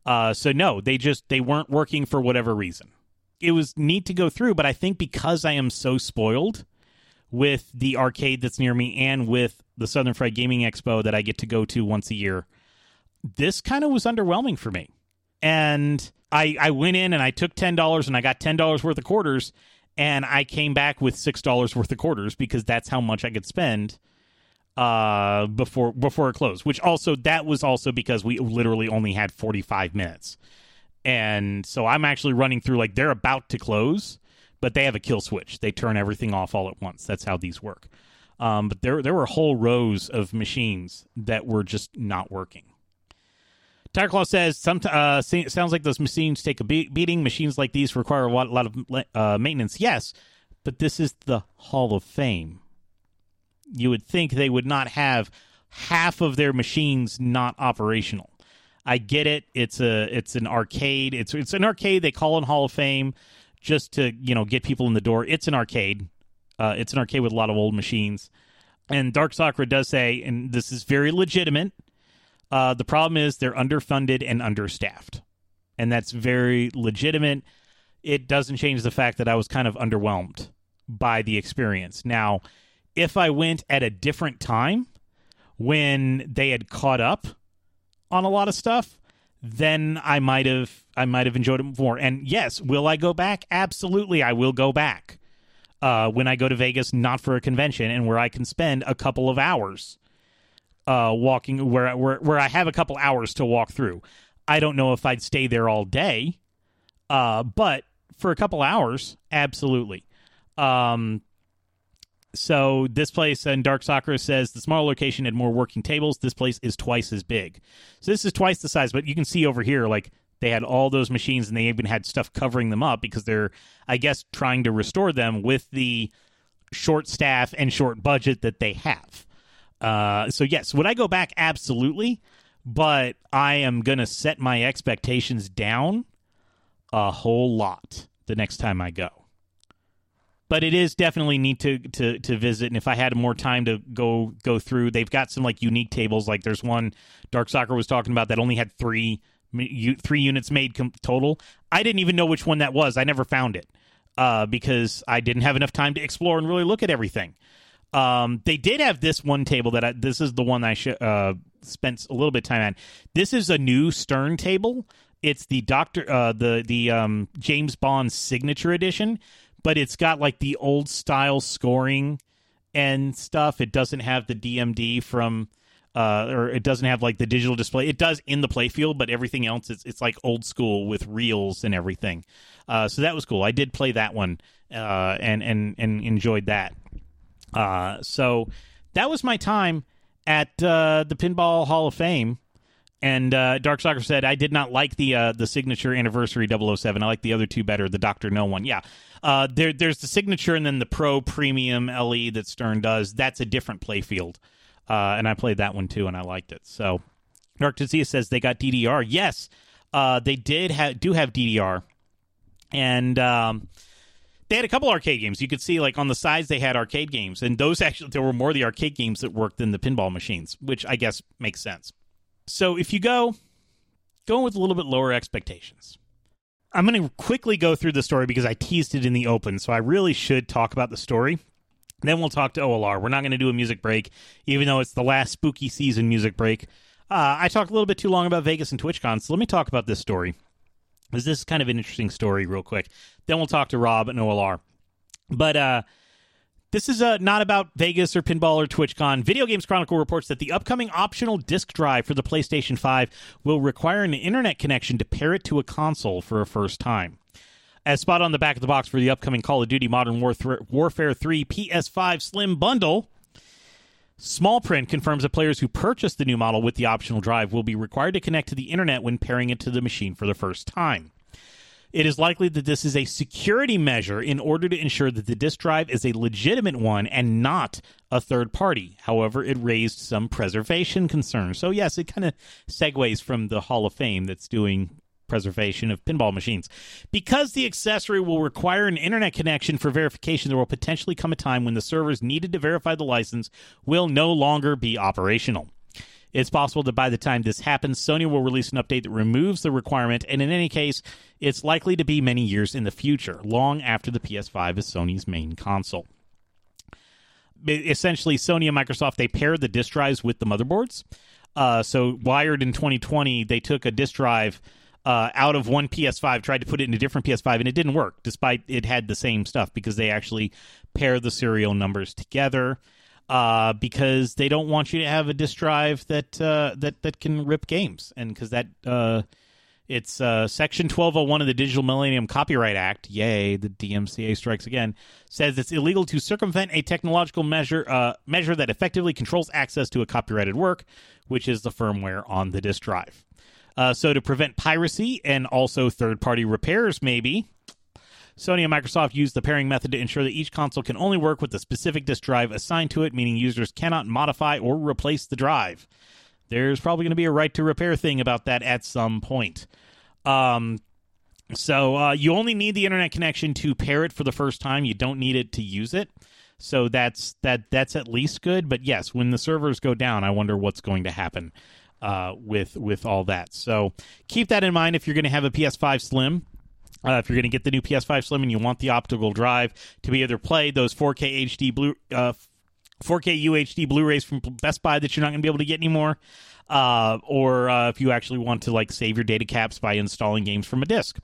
Uh, so no, they just, they weren't working for whatever reason. It was neat to go through, but I think because I am so spoiled with the arcade that's near me and with the Southern Fried Gaming Expo that I get to go to once a year, this kind of was underwhelming for me. And I, I went in and I took ten dollars and I got ten dollars worth of quarters, and I came back with six dollars worth of quarters because that's how much I could spend uh before before it closed, which also that was also because we literally only had forty-five minutes, and so I'm actually running through, like, they're about to close, but they have a kill switch. They turn everything off all at once. That's how these work. Um but there there were whole rows of machines that were just not working. Tiger Claw says, some uh sounds like those machines take a be- beating machines like these require a lot, a lot of uh, maintenance. Yes, but this is the Hall of Fame. You would think they would not have half of their machines not operational. I get it. It's a it's an arcade. It's it's an arcade. They call it Hall of Fame just to, you know, get people in the door. It's an arcade. Uh, it's an arcade with a lot of old machines. And Dark Sakura does say, and this is very legitimate, uh, the problem is they're underfunded and understaffed. And that's very legitimate. It doesn't change the fact that I was kind of underwhelmed by the experience. Now, if I went at a different time when they had caught up on a lot of stuff, then I might have I might have enjoyed it more. And yes, will I go back? Absolutely, I will go back uh, when I go to Vegas, not for a convention, and where I can spend a couple of hours uh, walking, where, where where I have a couple hours to walk through. I don't know if I'd stay there all day, uh, but for a couple hours, absolutely. Um So this place, and Dark Sakura says, the smaller location had more working tables. This place is twice as big. So this is twice the size, but you can see over here, like, they had all those machines, and they even had stuff covering them up because they're, I guess, trying to restore them with the short staff and short budget that they have. Uh, so yes, would I go back? Absolutely. But I am going to set my expectations down a whole lot the next time I go. But it is definitely neat to, to, to visit. And if I had more time to go go through, they've got some like unique tables. Like there's one Dark Soccer was talking about that only had three three units made com- total. I didn't even know which one that was. I never found it uh, because I didn't have enough time to explore and really look at everything. Um, they did have this one table that I, this is the one I sh- uh, spent a little bit of time on. This is a new Stern table. It's the Doctor uh, the the um, James Bond Signature Edition. But it's got like the old style scoring and stuff. It doesn't have the D M D from, uh, or it doesn't have like the digital display. It does in the playfield, but everything else it's it's like old school with reels and everything. Uh, so that was cool. I did play that one uh, and and and enjoyed that. Uh, so that was my time at uh, the Pinball Hall of Fame. And uh, Dark Soccer said, I did not like the uh, the signature anniversary double oh seven. I like the other two better, the Doctor No one. Yeah, uh, there, there's the signature and then the Pro Premium L E that Stern does. That's a different playfield. Uh, and I played that one, too, and I liked it. So Dark Tizia says they got D D R. Yes, uh, they did ha- do have D D R. And um, they had a couple arcade games. You could see, like, on the sides they had arcade games. And those actually, there were more of the arcade games that worked than the pinball machines, which I guess makes sense. So if you go, go with a little bit lower expectations. I'm going to quickly go through the story because I teased it in the open, so I really should talk about the story. Then we'll talk to O L R. We're not going to do a music break, even though it's the last spooky season music break. Uh, I talked a little bit too long about Vegas and TwitchCon, so let me talk about this story, because this is kind of an interesting story real quick. Then we'll talk to Rob and O L R. But, uh... This is uh, not about Vegas or pinball or TwitchCon. Video Games Chronicle reports that the upcoming optional disc drive for the PlayStation five will require an internet connection to pair it to a console for a first time. As spotted on the back of the box for the upcoming Call of Duty Modern Warfare three P S five Slim bundle, small print confirms that players who purchase the new model with the optional drive will be required to connect to the internet when pairing it to the machine for the first time. It is likely that this is a security measure in order to ensure that the disk drive is a legitimate one and not a third party. However, it raised some preservation concerns. So, yes, it kind of segues from the Hall of Fame that's doing preservation of pinball machines. Because the accessory will require an internet connection for verification, there will potentially come a time when the servers needed to verify the license will no longer be operational. It's possible that by the time this happens, Sony will release an update that removes the requirement, and in any case, it's likely to be many years in the future, long after the P S five is Sony's main console. Essentially, Sony and Microsoft, they pair the disk drives with the motherboards. Uh, so Wired in twenty twenty, they took a disk drive uh, out of one P S five, tried to put it in a different P S five, and it didn't work, despite it had the same stuff, because they actually pair the serial numbers together. Uh, because they don't want you to have a disk drive that uh, that that can rip games, and because that uh, it's uh, Section twelve oh one of the Digital Millennium Copyright Act. Yay, the D M C A strikes again. Says it's illegal to circumvent a technological measure uh, measure that effectively controls access to a copyrighted work, which is the firmware on the disk drive. Uh, so to prevent piracy and also third-party repairs, maybe. Sony and Microsoft use the pairing method to ensure that each console can only work with the specific disk drive assigned to it, meaning users cannot modify or replace the drive. There's probably going to be a right to repair thing about that at some point. Um, so uh, you only need the internet connection to pair it for the first time. You don't need it to use it. So that's that. That's at least good. But yes, when the servers go down, I wonder what's going to happen uh, with with all that. So keep that in mind if you're going to have a P S five Slim. Uh, if you're going to get the new P S five Slim and you want the optical drive to be either play those four K H D Blu, uh, four K U H D Blu-rays from Best Buy that you're not going to be able to get anymore, uh, or uh, if you actually want to like save your data caps by installing games from a disc.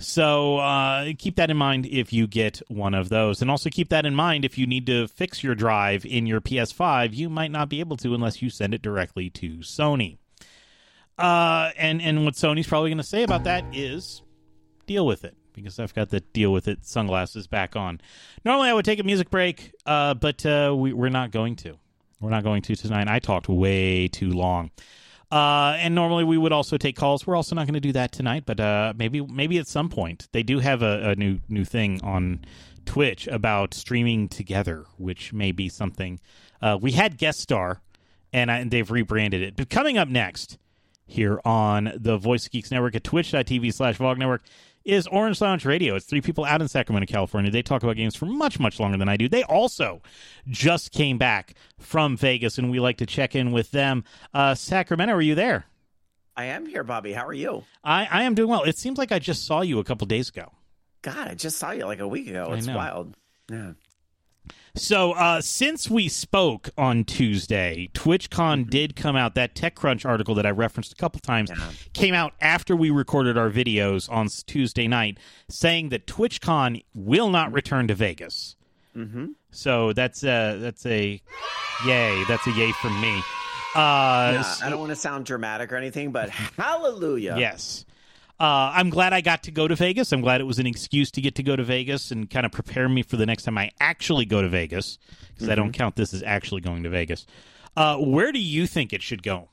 So uh, keep that in mind if you get one of those. And also keep that in mind if you need to fix your drive in your P S five, you might not be able to unless you send it directly to Sony. Uh, and, and what Sony's probably going to say about that is... deal with it, because I've got the deal with it sunglasses back on. Normally I would take a music break, uh, but uh, we, we're not going to. We're not going to tonight. I talked way too long. Uh, and normally we would also take calls. We're also not going to do that tonight, but uh, maybe maybe at some point. They do have a, a new new thing on Twitch about streaming together, which may be something. Uh, we had Guest Star, and, I, and they've rebranded it. But coming up next here on the Voice of Geeks Network at twitch dot t v slash vlog network is Orange Lounge Radio. It's three people out in Sacramento, California. They talk about games for much, much longer than I do. They also just came back from Vegas, and we like to check in with them. Uh, Sacramento, are you there? I am here, Bobby. How are you? I, I am doing well. It seems like I just saw you a couple days ago. God, I just saw you like a week ago. It's wild. Yeah. So uh, since we spoke on Tuesday, TwitchCon mm-hmm. did come out. That TechCrunch article that I referenced a couple times yeah. came out after we recorded our videos on Tuesday night, saying that TwitchCon will not return to Vegas. Mm-hmm. So that's a, that's a yay. That's a yay from me. Uh, yeah, so, I don't want to sound dramatic or anything, but hallelujah. Yes. Uh, I'm glad I got to go to Vegas. I'm glad it was an excuse to get to go to Vegas and kind of prepare me for the next time I actually go to Vegas, because mm-hmm. I don't count this as actually going to Vegas. Uh, where do you think it should go?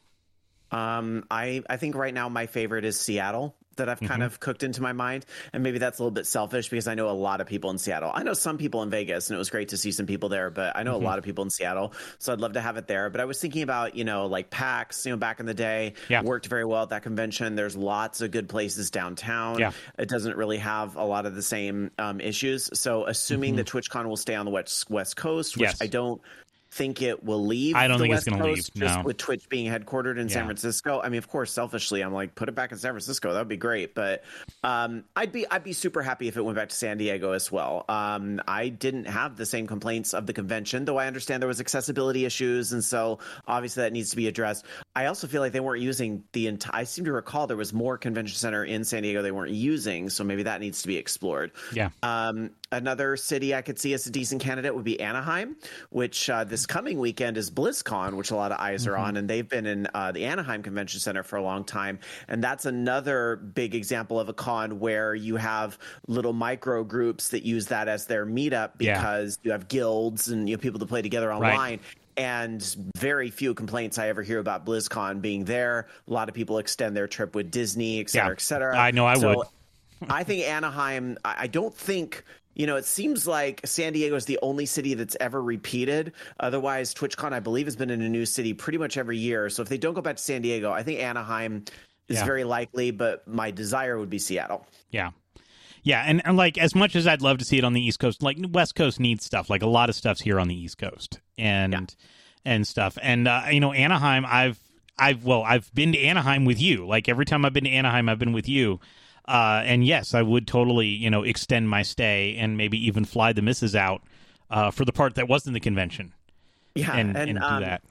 Um, I, I think right now my favorite is Seattle, that I've kind mm-hmm. of cooked into my mind. And maybe that's a little bit selfish because I know a lot of people in Seattle. I know some people in Vegas, and it was great to see some people there, but I know mm-hmm. a lot of people in Seattle, so I'd love to have it there. But I was thinking about, you know, like PAX, you know, back in the day, yeah. worked very well at that convention. There's lots of good places downtown. Yeah. It doesn't really have a lot of the same um, issues. So assuming mm-hmm. that TwitchCon will stay on the West, West Coast, which yes. I don't think it will leave. I don't think it's going to leave. No. Just with Twitch being headquartered in yeah. San Francisco. I mean, of course, selfishly, I'm like, put it back in San Francisco. That would be great. But um, I'd be I'd be super happy if it went back to San Diego as well. Um, I didn't have the same complaints of the convention, though I understand there was accessibility issues. And so obviously that needs to be addressed. I also feel like they weren't using the entire. I seem to recall there was more convention center in San Diego they weren't using. So maybe that needs to be explored. Yeah. Um, another city I could see as a decent candidate would be Anaheim, which uh, this coming weekend is BlizzCon, which a lot of eyes mm-hmm. are on, and they've been in uh, the Anaheim Convention Center for a long time. And that's another big example of a con where you have little micro groups that use that as their meetup because yeah. you have guilds and you have people to play together online. Right. And very few complaints I ever hear about BlizzCon being there. A lot of people extend their trip with Disney, et cetera, yeah. et cetera. I know I so would. I think Anaheim, I don't think, you know, it seems like San Diego is the only city that's ever repeated. Otherwise, TwitchCon, I believe, has been in a new city pretty much every year. So if they don't go back to San Diego, I think Anaheim is yeah. very likely, but my desire would be Seattle. Yeah. Yeah, and, and like as much as I'd love to see it on the East Coast, like West Coast needs stuff. Like a lot of stuff's here on the East Coast and yeah. and stuff. And uh, you know, Anaheim, I've I've well, I've been to Anaheim with you. Like every time I've been to Anaheim, I've been with you. Uh, and yes, I would totally, you know, extend my stay and maybe even fly the missus out uh, for the part that wasn't the convention. Yeah, and, and, and do um, that.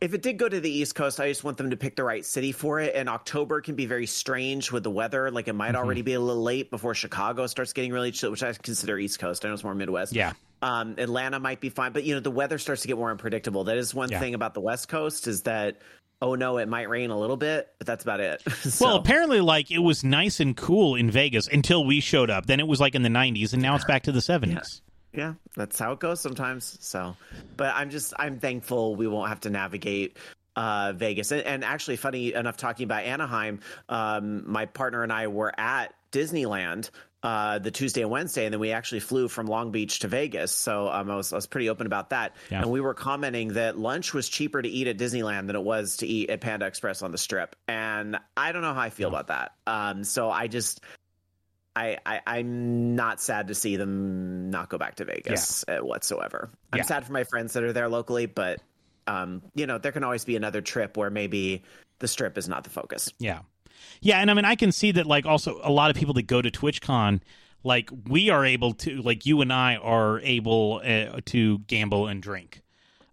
If it did go to the East Coast, I just want them to pick the right city for it. And October can be very strange with the weather. Like it might mm-hmm. already be a little late before Chicago starts getting really chill, which I consider East Coast. I know it's more Midwest. Yeah. Um, Atlanta might be fine. But, you know, the weather starts to get more unpredictable. That is one yeah. thing about the West Coast is that, oh, no, it might rain a little bit, but that's about it. so. Well, apparently, like, it was nice and cool in Vegas until we showed up. Then it was, like, in the nineties, and now it's back to the seventies. Yeah, yeah that's how it goes sometimes. So, but I'm just, I'm thankful we won't have to navigate uh, Vegas. And, and actually, funny enough, talking about Anaheim, um, my partner and I were at Disneyland uh the Tuesday and Wednesday, and then we actually flew from Long Beach to Vegas, so um I was, I was pretty open about that yeah. and we were commenting that lunch was cheaper to eat at Disneyland than it was to eat at Panda Express on the Strip, and I don't know how I feel yeah. about that. um so I just I, I I'm not sad to see them not go back to Vegas yeah. whatsoever. I'm yeah. sad for my friends that are there locally, but um you know, there can always be another trip where maybe the Strip is not the focus. Yeah. Yeah, and I mean, I can see that, like, also a lot of people that go to TwitchCon, like, we are able to, like, you and I are able uh, to gamble and drink.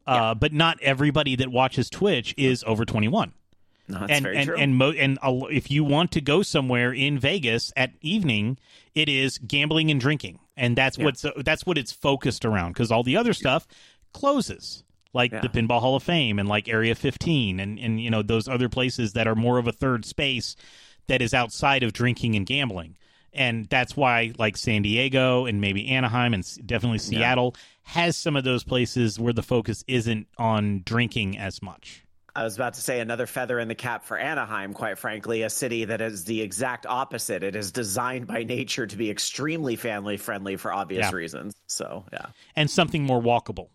Uh, yeah. But not everybody that watches Twitch is over twenty-one. No, that's and, very and, true. And, mo- and uh, if you want to go somewhere in Vegas at evening, it is gambling and drinking. And that's, yeah. what's, uh, that's what it's focused around, because all the other stuff closes. Like yeah. the Pinball Hall of Fame and like Area fifteen and, and, you know, those other places that are more of a third space that is outside of drinking and gambling. And that's why like San Diego and maybe Anaheim and definitely Seattle yeah. has some of those places where the focus isn't on drinking as much. I was about to say another feather in the cap for Anaheim, quite frankly, a city that is the exact opposite. It is designed by nature to be extremely family friendly for obvious yeah. reasons. So, yeah. And something more walkable.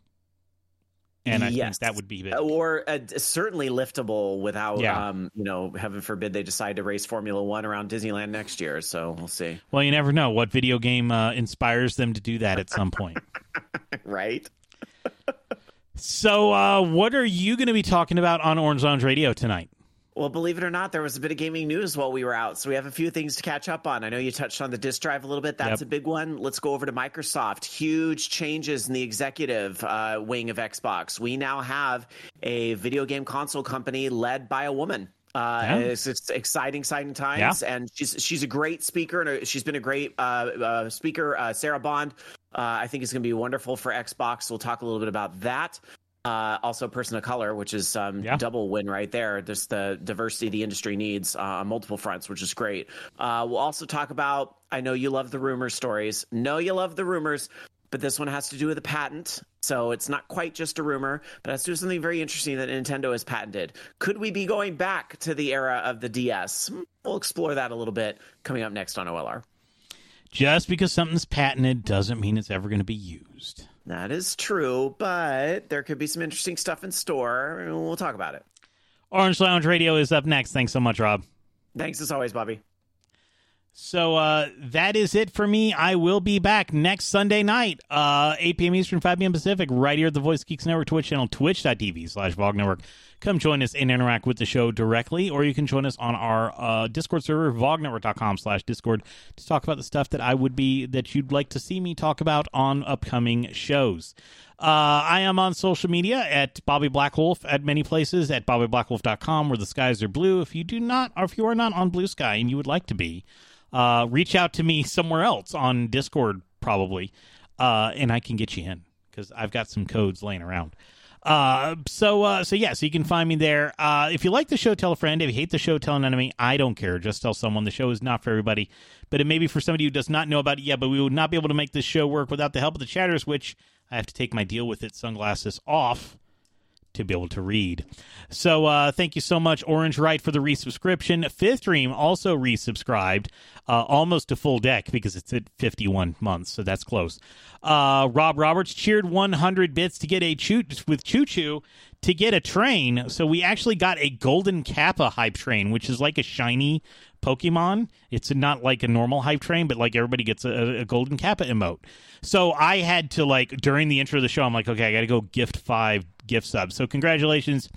And I yes. think that would be big. Or uh, certainly liftable without, yeah. um, you know, heaven forbid they decide to race Formula One around Disneyland next year. So we'll see. Well, you never know what video game uh, inspires them to do that at some point. Right. So uh, what are you going to be talking about on Orange Lounge Radio tonight? Well, believe it or not, there was a bit of gaming news while we were out, so we have a few things to catch up on. I know you touched on the disk drive a little bit. That's yep. a big one. Let's go over to Microsoft. Huge changes in the executive uh, wing of Xbox. We now have a video game console company led by a woman. Uh, yeah. it's, it's exciting, exciting times, yeah. and she's she's a great speaker, and she's been a great uh, uh, speaker. Uh, Sarah Bond, uh, I think, is going to be wonderful for Xbox. We'll talk a little bit about that. Uh, also, person of color, which is um, yeah. double win right there. Just the diversity the industry needs uh, on multiple fronts, which is great. Uh, we'll also talk about, I know you love the rumor stories. No, you love the rumors, but this one has to do with a patent. So it's not quite just a rumor, but it has to do with something very interesting that Nintendo has patented. Could we be going back to the era of the D S? We'll explore that a little bit coming up next on O L R. Just because something's patented doesn't mean it's ever going to be used. That is true, but there could be some interesting stuff in store, and we'll talk about it. Orange Lounge Radio is up next. Thanks so much, Rob. Thanks as always, Bobby. So uh, that is it for me. I will be back next Sunday night, uh, eight p.m. Eastern, five p.m. Pacific, right here at the Voice Geeks Network Twitch channel, twitch dot t v slash Vogue Network. Come join us and interact with the show directly, or you can join us on our uh, Discord server, vogue network dot com slash Discord, to talk about the stuff that I would be that you'd like to see me talk about on upcoming shows. Uh, I am on social media at Bobby Blackwolf at many places, at bobby blackwolf dot com, where the skies are blue. If you do not, or if you are not on Blue Sky and you would like to be, Uh, reach out to me somewhere else on Discord, probably, uh, and I can get you in because I've got some codes laying around. Uh, so, uh, so yeah, so you can find me there. Uh, if you like the show, tell a friend. If you hate the show, tell an enemy. I don't care. Just tell someone. The show is not for everybody, but it may be for somebody who does not know about it yet, but we would not be able to make this show work without the help of the chatters, which I have to take my deal with it sunglasses off to be able to read. So uh, thank you so much, Orange Wright, for the resubscription. Fifth Dream also resubscribed, uh, almost a full deck because it's at fifty-one months, so that's close. Uh, Rob Roberts cheered one hundred bits to get a choo- with Choo Choo to get a train, so we actually got a Golden Kappa hype train, which is like a shiny Pokemon. It's not like a normal hype train, but like everybody gets a, a Golden Kappa emote. So I had to, like, during the intro of the show, I'm like, okay, I gotta go gift five gift subs. So congratulations,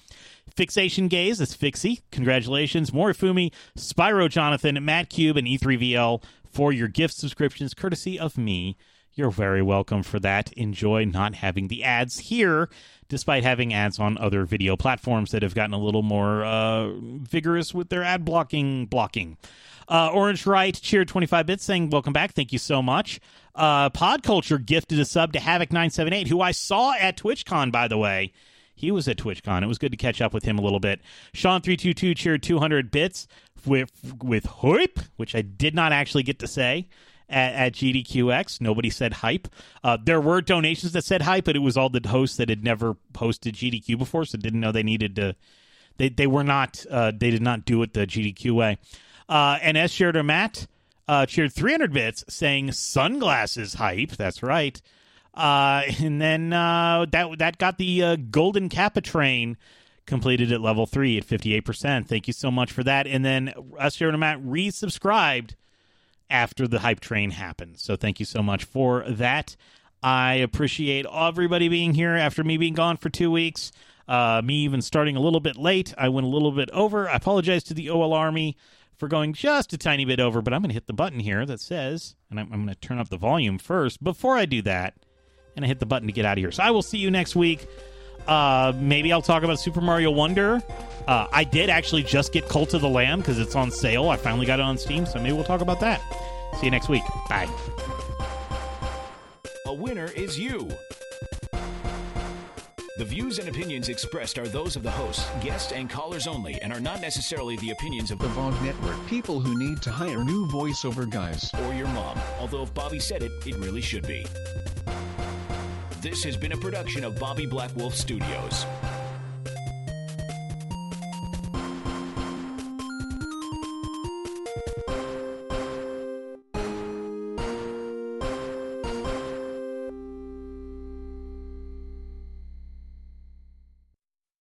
Fixation Gaze, that's Fixie. Congratulations, Morifumi, Spyro Jonathan, Matt Cube, and E three V L for your gift subscriptions, courtesy of me. You're very welcome for that. Enjoy not having the ads here, despite having ads on other video platforms that have gotten a little more uh, vigorous with their ad blocking. blocking. Uh, Orange Wright cheered twenty-five bits, saying, welcome back. Thank you so much. Uh, Pod Culture gifted a sub to Havoc nine seven eight, who I saw at TwitchCon, by the way. He was at TwitchCon. It was good to catch up with him a little bit. Sean three two two cheered two hundred bits with, with hype, which I did not actually get to say. At, at G D Q X, nobody said hype. Uh, there were donations that said hype, but it was all the hosts that had never posted G D Q before, so didn't know they needed to. They they were not. Uh, they did not do it the G D Q way. Uh, and S shared or Matt uh, cheered three hundred bits, saying sunglasses hype. That's right. Uh, and then uh, that that got the uh, Golden Kappa train completed at level three at fifty-eight percent. Thank you so much for that. And then S shared or Matt resubscribed after the hype train happens. So thank you so much for that. I appreciate everybody being here after me being gone for two weeks. Uh, me even starting a little bit late. I went a little bit over. I apologize to the O L Army for going just a tiny bit over, but I'm going to hit the button here that says, and I'm, I'm going to turn up the volume first before I do that, and I hit the button to get out of here. So I will see you next week. Uh, maybe I'll talk about Super Mario Wonder. Uh, I did actually just get Cult of the Lamb because it's on sale. I finally got it on Steam, so maybe we'll talk about that. See you next week. Bye. A winner is you. The views and opinions expressed are those of the hosts, guests, and callers only, and are not necessarily the opinions of the Vogue Network people who need to hire new voiceover guys. Or your mom. Although if Bobby said it, it really should be. This has been a production of Bobby Blackwolf Studios.